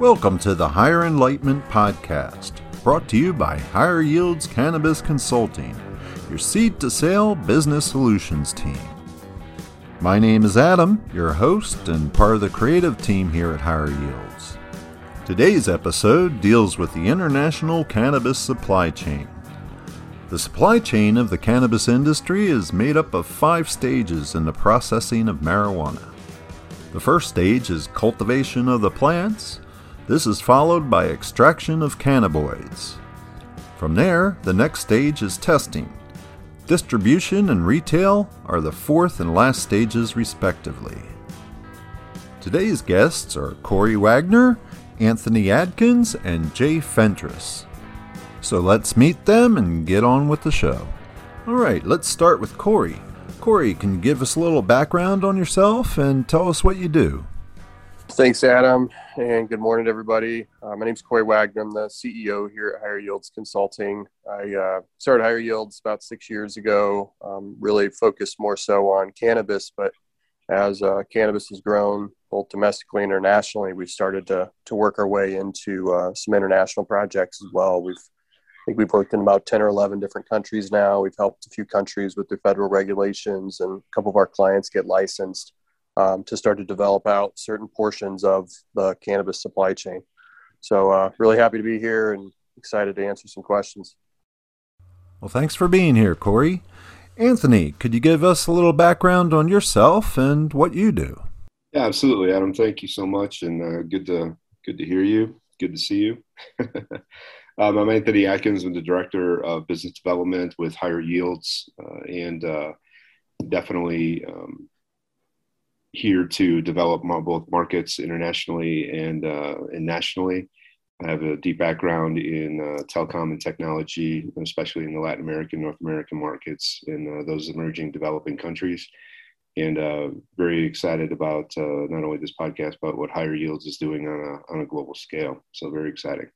Welcome to the Higher Enlightenment Podcast, brought to you by Higher Yields Cannabis Consulting, your seed-to-sale business solutions team. My name is Adam, your host and part of the creative team here at Higher Yields. Today's episode deals with the international cannabis supply chain. The supply chain of the cannabis industry is made up of 5 stages in the processing of marijuana. The first stage is cultivation of the plants. This is followed by extraction of cannabinoids. From there, the next stage is testing. Distribution and retail are the 4th and last stages respectively. Today's guests are Corey Waggoner, Anthony Atkins, and Jay Fentress. So let's meet them and get on with the show. Alright, let's start with Corey. Corey, can you give us a little background on yourself and tell us what you do? Thanks, Adam, and good morning, everybody. My name's Corey Waggoner. I'm the CEO here at Higher Yields Consulting. I started Higher Yields about 6 years ago, really focused more so on cannabis, but as cannabis has grown both domestically and internationally, we've started to work our way into some international projects as well. I think we've worked in about 10 or 11 different countries now. We've helped a few countries with their federal regulations, and a couple of our clients get licensed to start to develop out certain portions of the cannabis supply chain. So really happy to be here and excited to answer some questions. Well, thanks for being here, Corey. Anthony, could you give us a little background on yourself and what you do? Yeah, absolutely, Adam. Thank you so much, and good to hear you. Good to see you. I'm Anthony Atkins. I'm the Director of Business Development with Higher Yields, and definitely here to develop both markets internationally and nationally. I have a deep background in telecom and technology, especially in the Latin American, North American markets in those emerging, developing countries. And very excited about not only this podcast, but what Higher Yields is doing on a global scale. So very exciting.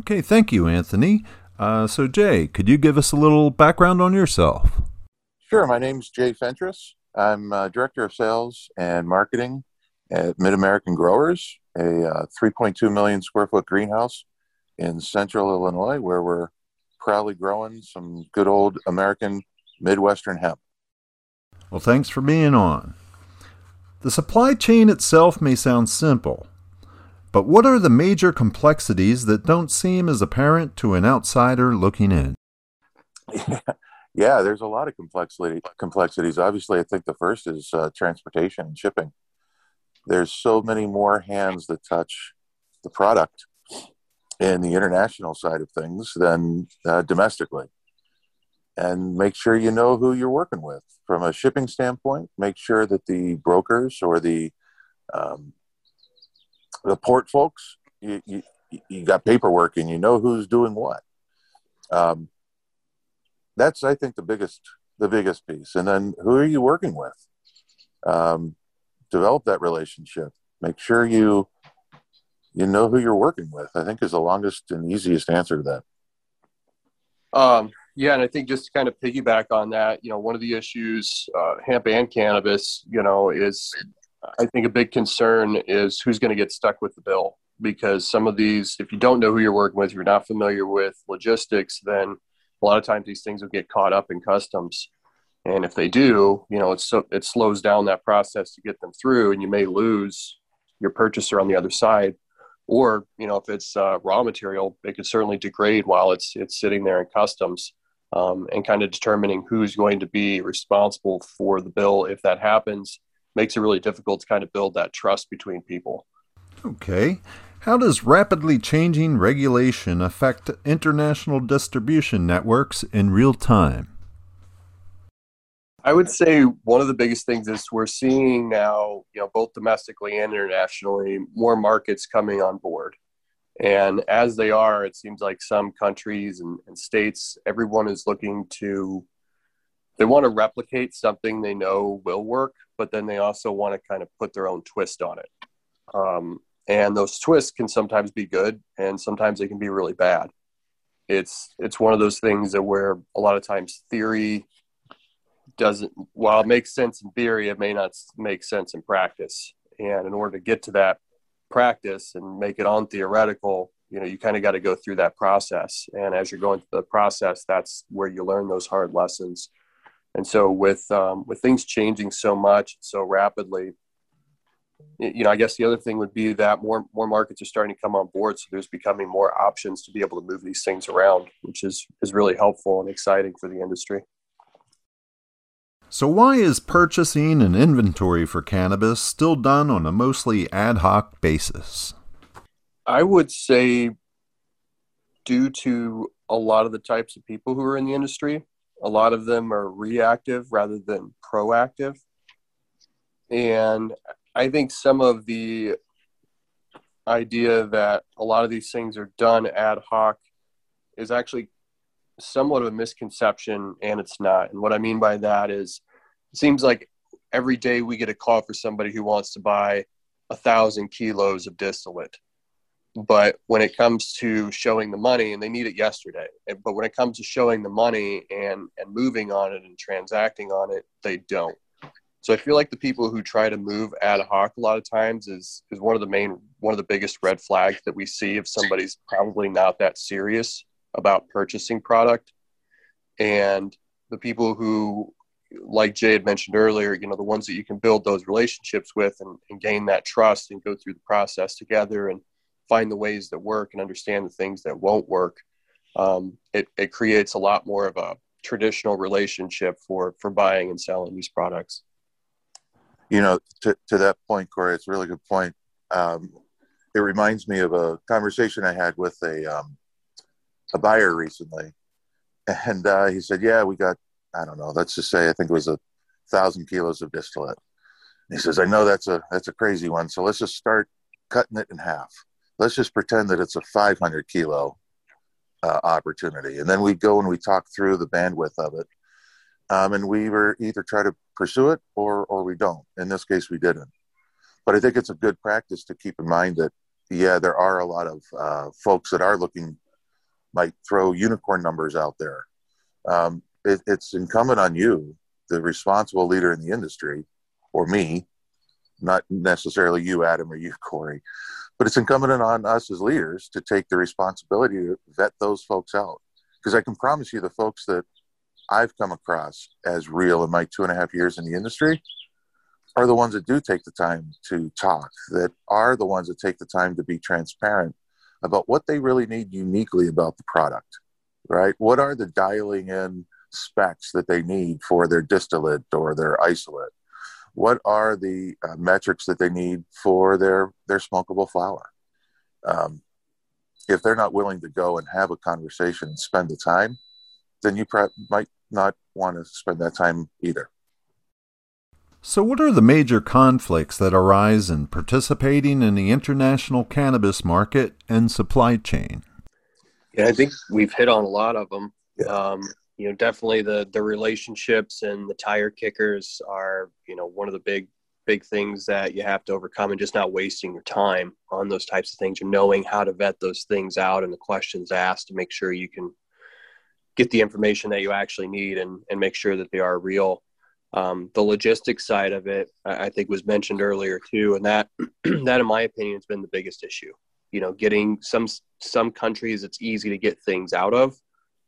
Okay, thank you, Anthony. So Jay, could you give us a little background on yourself? Sure. My name's Jay Fentress. I'm Director of Sales and Marketing at Mid-American Growers, a 3.2 million square foot greenhouse in central Illinois, where we're proudly growing some good old American Midwestern hemp. Well, thanks for being on. The supply chain itself may sound simple, but what are the major complexities that don't seem as apparent to an outsider looking in? Yeah, there's a lot of complexities. Obviously, I think the first is transportation and shipping. There's so many more hands that touch the product in the international side of things than domestically. And make sure you know who you're working with. From a shipping standpoint, make sure that the brokers or the port folks, you got paperwork and you know who's doing what. That's, I think, the biggest piece. And then who are you working with? Develop that relationship. Make sure you know who you're working with, I think, is the longest and easiest answer to that. Yeah, and I think just to kind of piggyback on that, one of the issues, hemp and cannabis, is I think a big concern is who's going to get stuck with the bill. Because some of these, if you don't know who you're working with, you're not familiar with logistics, then a lot of times these things will get caught up in customs. And if they do, it slows down that process to get them through, and you may lose your purchaser on the other side. Or, if it's raw material, it could certainly degrade while it's sitting there in customs, and kind of determining who's going to be responsible for the bill. If that happens, makes it really difficult to kind of build that trust between people. Okay. How does rapidly changing regulation affect international distribution networks in real time? I would say one of the biggest things is we're seeing now, both domestically and internationally, more markets coming on board. And as they are, it seems like some countries and states, everyone is looking to, they want to replicate something they know will work, but then they also want to kind of put their own twist on it. And those twists can sometimes be good, and sometimes they can be really bad. It's one of those things that where a lot of times theory while it makes sense in theory, it may not make sense in practice. And in order to get to that practice and make it on theoretical, you know, you kind of got to go through that process. And as you're going through the process, that's where you learn those hard lessons. And so with things changing so much, so rapidly, you know, I guess the other thing would be that more markets are starting to come on board. So there's becoming more options to be able to move these things around, which is really helpful and exciting for the industry. So why is purchasing and inventory for cannabis still done on a mostly ad hoc basis? I would say due to a lot of the types of people who are in the industry, a lot of them are reactive rather than proactive. And I think some of the idea that a lot of these things are done ad hoc is actually somewhat of a misconception, and it's not. And what I mean by that is it seems like every day we get a call for somebody who wants to buy 1,000 kilos of distillate. But when it comes to showing the money, and they need it yesterday, but when it comes to showing the money and moving on it and transacting on it, they don't. So I feel like the people who try to move ad hoc a lot of times is one of the biggest red flags that we see if somebody's probably not that serious about purchasing product. And the people who, like Jay had mentioned earlier, you know, the ones that you can build those relationships with and gain that trust and go through the process together and find the ways that work and understand the things that won't work. It creates a lot more of a traditional relationship for buying and selling these products. You know, to that point, Corey, it's a really good point. It reminds me of a conversation I had with a buyer recently. And he said, yeah, we got, I don't know, let's just say, I think it was 1,000 kilos of distillate. And he says, I know that's a crazy one. So let's just start cutting it in half. Let's just pretend that it's a 500 kilo opportunity. And then we go and we talk through the bandwidth of it. And we were either try to pursue it or we don't. In this case, we didn't. But I think it's a good practice to keep in mind that, yeah, there are a lot of folks that are looking, might throw unicorn numbers out there. It's incumbent on you, the responsible leader in the industry, or me, not necessarily you, Adam, or you, Corey, but it's incumbent on us as leaders to take the responsibility to vet those folks out. Because I can promise you the folks that I've come across as real in my 2.5 years in the industry are the ones that do take the time to talk, that are the ones that take the time to be transparent about what they really need uniquely about the product, right? What are the dialing in specs that they need for their distillate or their isolate? What are the metrics that they need for their smokable flower? If they're not willing to go and have a conversation and spend the time, then you might not want to spend that time either. So what are the major conflicts that arise in participating in the international cannabis market and supply chain? Yeah, I think we've hit on a lot of them. Yeah. You know, definitely the relationships and the tire kickers are, you know, one of the big things that you have to overcome, and just not wasting your time on those types of things and knowing how to vet those things out and the questions asked to make sure you can get the information that you actually need and make sure that they are real. The logistics side of it, I think, was mentioned earlier too. And that in my opinion, has been the biggest issue, you know, getting some countries it's easy to get things out of,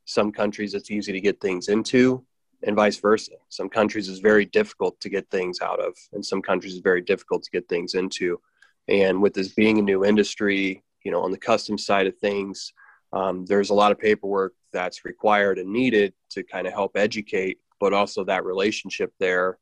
some countries it's easy to get things into, and vice versa. Some countries is very difficult to get things out of, and some countries is very difficult to get things into. And with this being a new industry, you know, on the customs side of things, there's a lot of paperwork that's required and needed to kind of help educate, but also that relationship there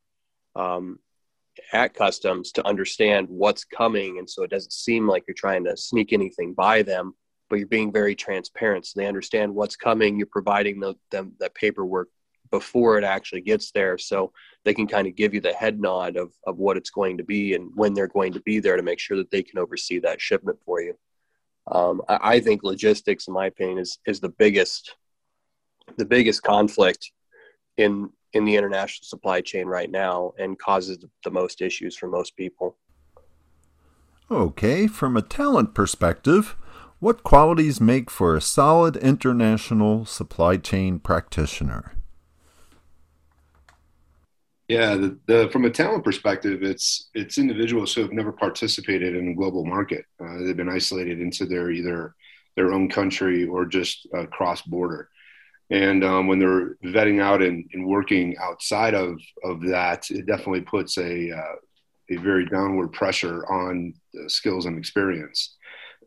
at customs to understand what's coming. And so it doesn't seem like you're trying to sneak anything by them, but you're being very transparent. So they understand what's coming. You're providing them that paperwork before it actually gets there. So they can kind of give you the head nod of what it's going to be and when they're going to be there to make sure that they can oversee that shipment for you. I think logistics, in my opinion, is the biggest conflict in the international supply chain right now, and causes the most issues for most people. Okay, from a talent perspective, what qualities make for a solid international supply chain practitioner? Yeah, from a talent perspective, it's individuals who have never participated in a global market. They've been isolated into their own country or just cross border. And when they're vetting out and working outside of that, it definitely puts a very downward pressure on skills and experience.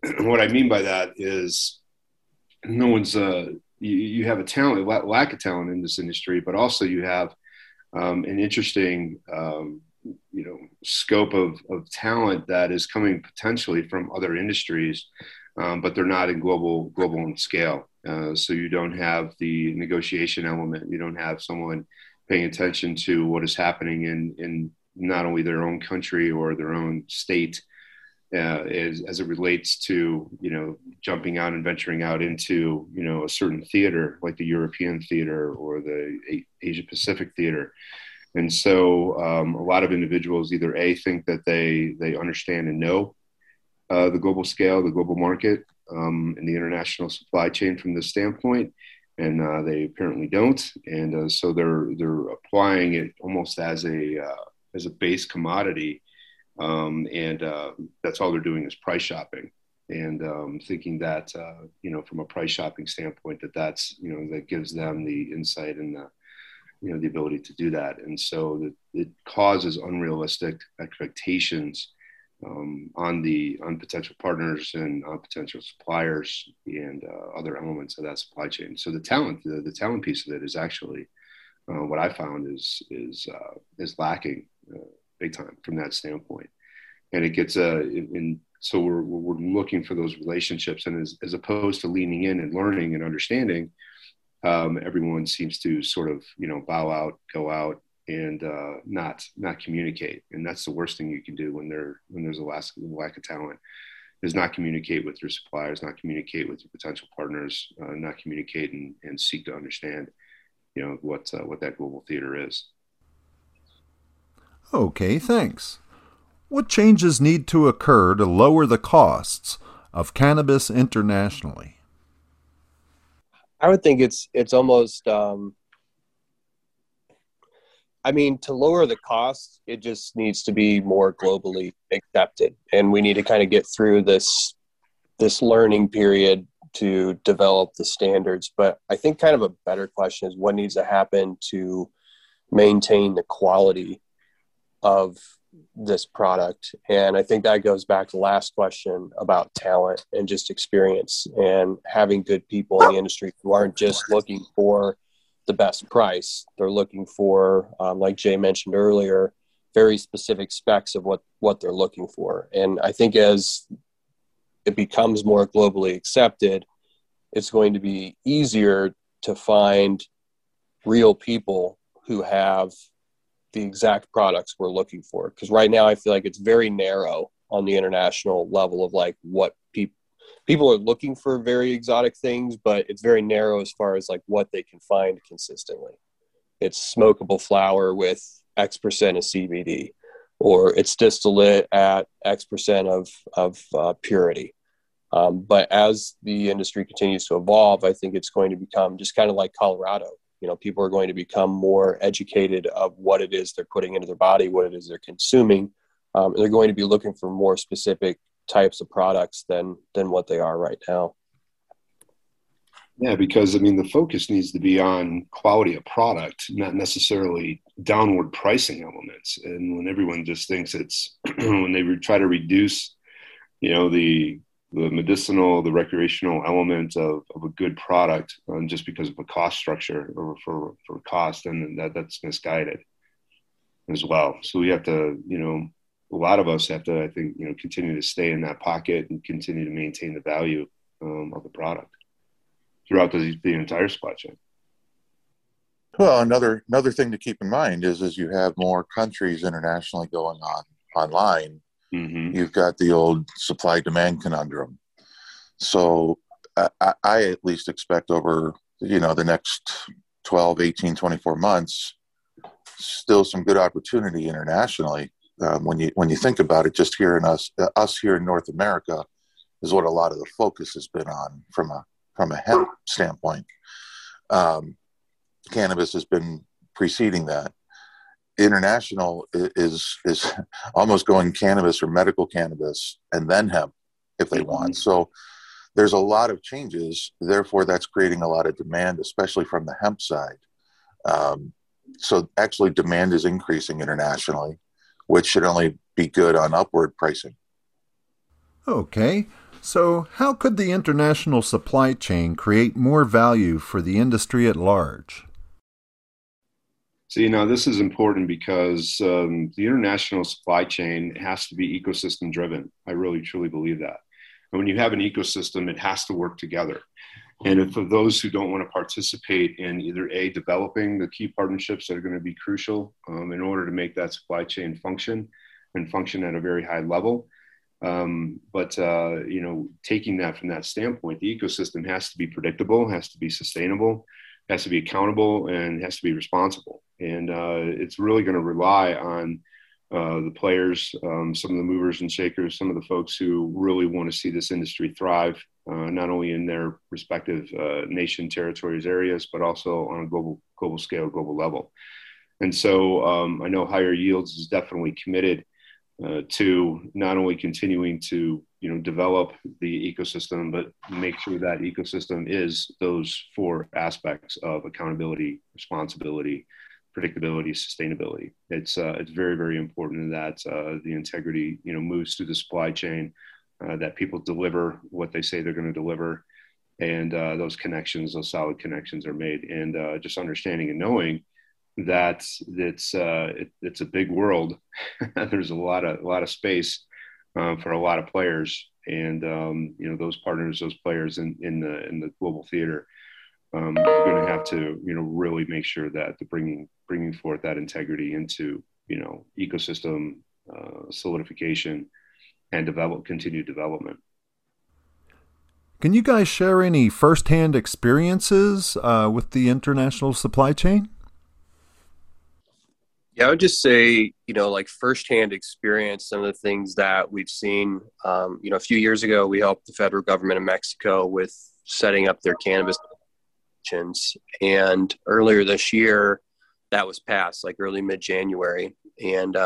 And what I mean by that is no one's you have a talent, lack of talent in this industry, but also you have an interesting, scope of talent that is coming potentially from other industries, but they're not in global in scale. So you don't have the negotiation element. You don't have someone paying attention to what is happening in not only their own country or their own state, as it relates to, jumping out and venturing out into, a certain theater like the European theater or the Asia Pacific theater. And so a lot of individuals either think that they understand and know the global scale, the global market, and the international supply chain from this standpoint, and they apparently don't. And so they're applying it almost as a base commodity. And that's all they're doing is price shopping, and thinking that from a price shopping standpoint that's that gives them the insight and the the ability to do that, and so it causes unrealistic expectations on potential partners and on potential suppliers and other elements of that supply chain. So the talent piece of it is actually what I found is lacking. Big time from that standpoint, and it gets and so we're looking for those relationships, and as opposed to leaning in and learning and understanding, everyone seems to sort of bow out, go out, and not communicate, and that's the worst thing you can do when there's a lack of talent, is not communicate with your suppliers, not communicate with your potential partners, not communicate and seek to understand, what that global theater is. Okay, thanks. What changes need to occur to lower the costs of cannabis internationally? I would think it's almost, to lower the costs, it just needs to be more globally accepted. And we need to kind of get through this learning period to develop the standards. But I think kind of a better question is what needs to happen to maintain the quality of this product. And I think that goes back to the last question about talent and just experience and having good people in the industry who aren't just looking for the best price. They're looking for, like Jay mentioned earlier, very specific specs of what they're looking for. And I think as it becomes more globally accepted, it's going to be easier to find real people who have the exact products we're looking for. Because right now I feel like it's very narrow on the international level of like what people are looking for, very exotic things, but it's very narrow as far as like what they can find consistently. It's smokable flower with X percent of CBD, or it's distillate at X percent of purity. But as the industry continues to evolve, I think it's going to become just kind of like Colorado. People are going to become more educated of what it is they're putting into their body, what it is they're consuming. And they're going to be looking for more specific types of products than what they are right now. Yeah, because the focus needs to be on quality of product, not necessarily downward pricing elements. And when everyone just thinks it's when they try to reduce, the medicinal, the recreational element of a good product just because of a cost structure or for cost, and that's misguided as well. So we have to, a lot of us have to, I think, continue to stay in that pocket and continue to maintain the value of the product throughout the entire supply chain. Well, another thing to keep in mind is as you have more countries internationally going on online, mm-hmm. You've got the old supply-demand conundrum. So I at least expect over, the next 12, 18, 24 months, still some good opportunity internationally. When you think about it, just here in us here in North America is what a lot of the focus has been on from a hemp standpoint. Cannabis has been preceding that. international is almost going cannabis or medical cannabis and then hemp if they want. So there's a lot of changes. Therefore, that's creating a lot of demand, especially from the hemp side. So actually demand is increasing internationally, which should only be good on upward pricing. Okay. So how could the international supply chain create more value for the industry at large? So, you know, this is important because the international supply chain has to be ecosystem driven. I really, truly believe that. And when you have an ecosystem, it has to work together. And if for those who don't want to participate in either A, developing the key partnerships that are going to be crucial in order to make that supply chain function and function at a very high level. You know, taking that from that standpoint, the ecosystem has to be predictable, has to be sustainable, has to be accountable, and has to be responsible. And it's really going to rely on the players, some of the movers and shakers, some of the folks who really want to see this industry thrive, not only in their respective nation, territories, areas, but also on a global scale, global level. And so I know Higher Yields is definitely committed to not only continuing to, you know, develop the ecosystem, but make sure that ecosystem is those four aspects of accountability, responsibility, predictability, sustainability. It's very, very important that the integrity, you know, moves through the supply chain, that people deliver what they say they're going to deliver, and those connections, those solid connections are made. And just understanding and knowing that it's a big world. There's a lot of space for a lot of players, and you know, those partners, those players in the global theater, you're going to have to, you know, really make sure that the bringing forth that integrity into, you know, ecosystem solidification and continued development. Can you guys share any firsthand experiences with the international supply chain? Yeah, I would just say, you know, like firsthand experience, some of the things that we've seen, you know, a few years ago, we helped the federal government of Mexico with setting up their cannabis. And earlier this year, that was passed, like early mid-January. And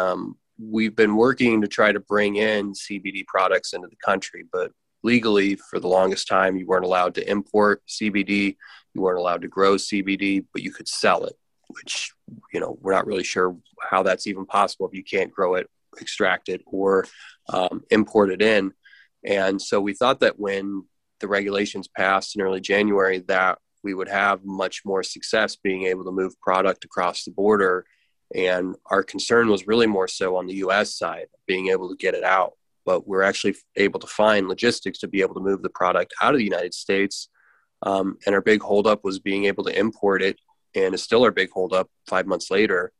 we've been working to try to bring in CBD products into the country. But legally, for the longest time, you weren't allowed to import CBD. You weren't allowed to grow CBD, but you could sell it, which, you know, we're not really sure how that's even possible if you can't grow it, extract it, or import it in. And so we thought that when the regulations passed in early January, that we would have much more success being able to move product across the border. And our concern was really more so on the U.S. side, being able to get it out. But we're actually able to find logistics to be able to move the product out of the United States. And our big holdup was being able to import it, and it's still our big holdup 5 months later,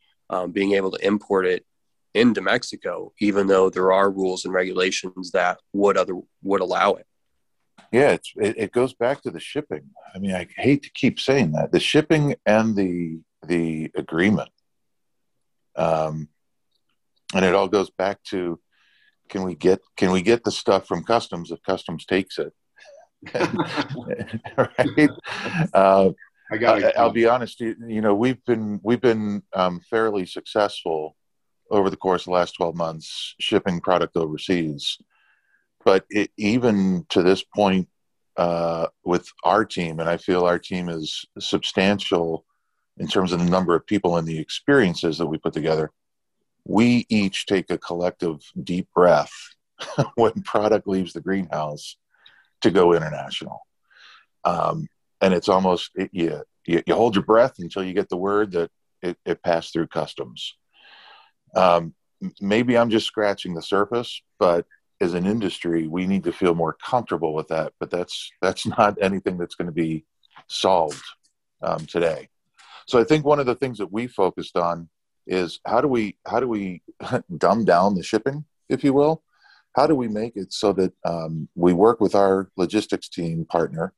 being able to import it into Mexico, even though there are rules and regulations that would allow it. Yeah, it goes back to the shipping. I mean, I hate to keep saying that. The shipping and the agreement. And it all goes back to, can we get the stuff from customs if customs takes it? Right? I'll be honest, you know, we've been fairly successful over the course of the last 12 months shipping product overseas. But even to this point with our team, and I feel our team is substantial in terms of the number of people and the experiences that we put together, we each take a collective deep breath when product leaves the greenhouse to go international. And it's almost, you hold your breath until you get the word that it passed through customs. Maybe I'm just scratching the surface, but as an industry, we need to feel more comfortable with that, but that's not anything that's going to be solved today. So I think one of the things that we focused on is how do we dumb down the shipping, if you will? How do we make it so that we work with our logistics team partner?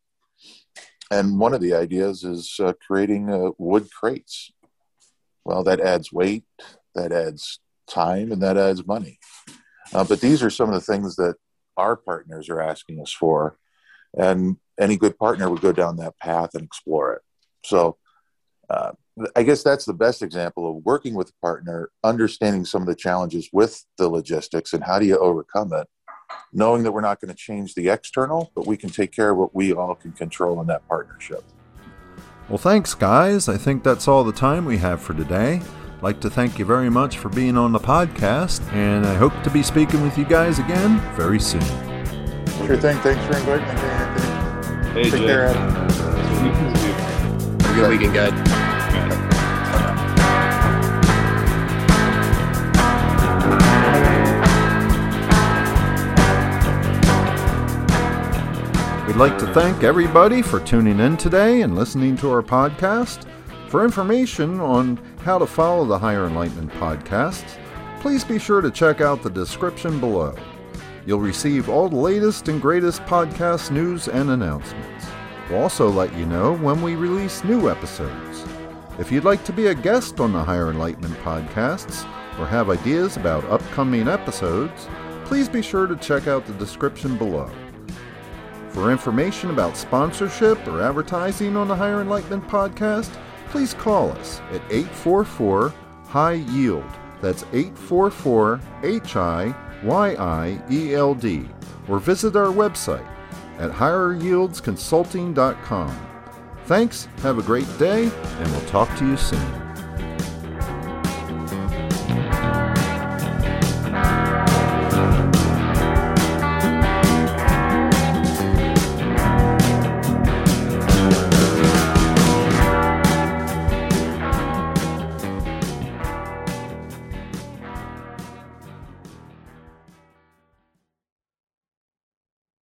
And one of the ideas is creating wood crates. Well, that adds weight, that adds time, and that adds money. But these are some of the things that our partners are asking us for, and any good partner would go down that path and explore it. So I guess that's the best example of working with a partner, understanding some of the challenges with the logistics and how do you overcome it, knowing that we're not going to change the external, but we can take care of what we all can control in that partnership. Well, thanks, guys. I think that's all the time we have for today. I'd like to thank you very much for being on the podcast, and I hope to be speaking with you guys again very soon. Sure thing. Thanks for inviting me, Anthony. Hey, take Jay. Care, Adam. Have a good weekend, guys. We'd like to thank everybody for tuning in today and listening to our podcast. For information on how to follow the Higher Enlightenment Podcasts, please be sure to check out the description below. You'll receive all the latest and greatest podcast news and announcements. We'll also let you know when we release new episodes. If you'd like to be a guest on the Higher Enlightenment Podcasts or have ideas about upcoming episodes, please be sure to check out the description below. For information about sponsorship or advertising on the Higher Enlightenment Podcast, please call us at 844-HIGH-YIELD. That's 844-HIYIELD. Or visit our website at higheryieldconsulting.com. Thanks, have a great day, and we'll talk to you soon.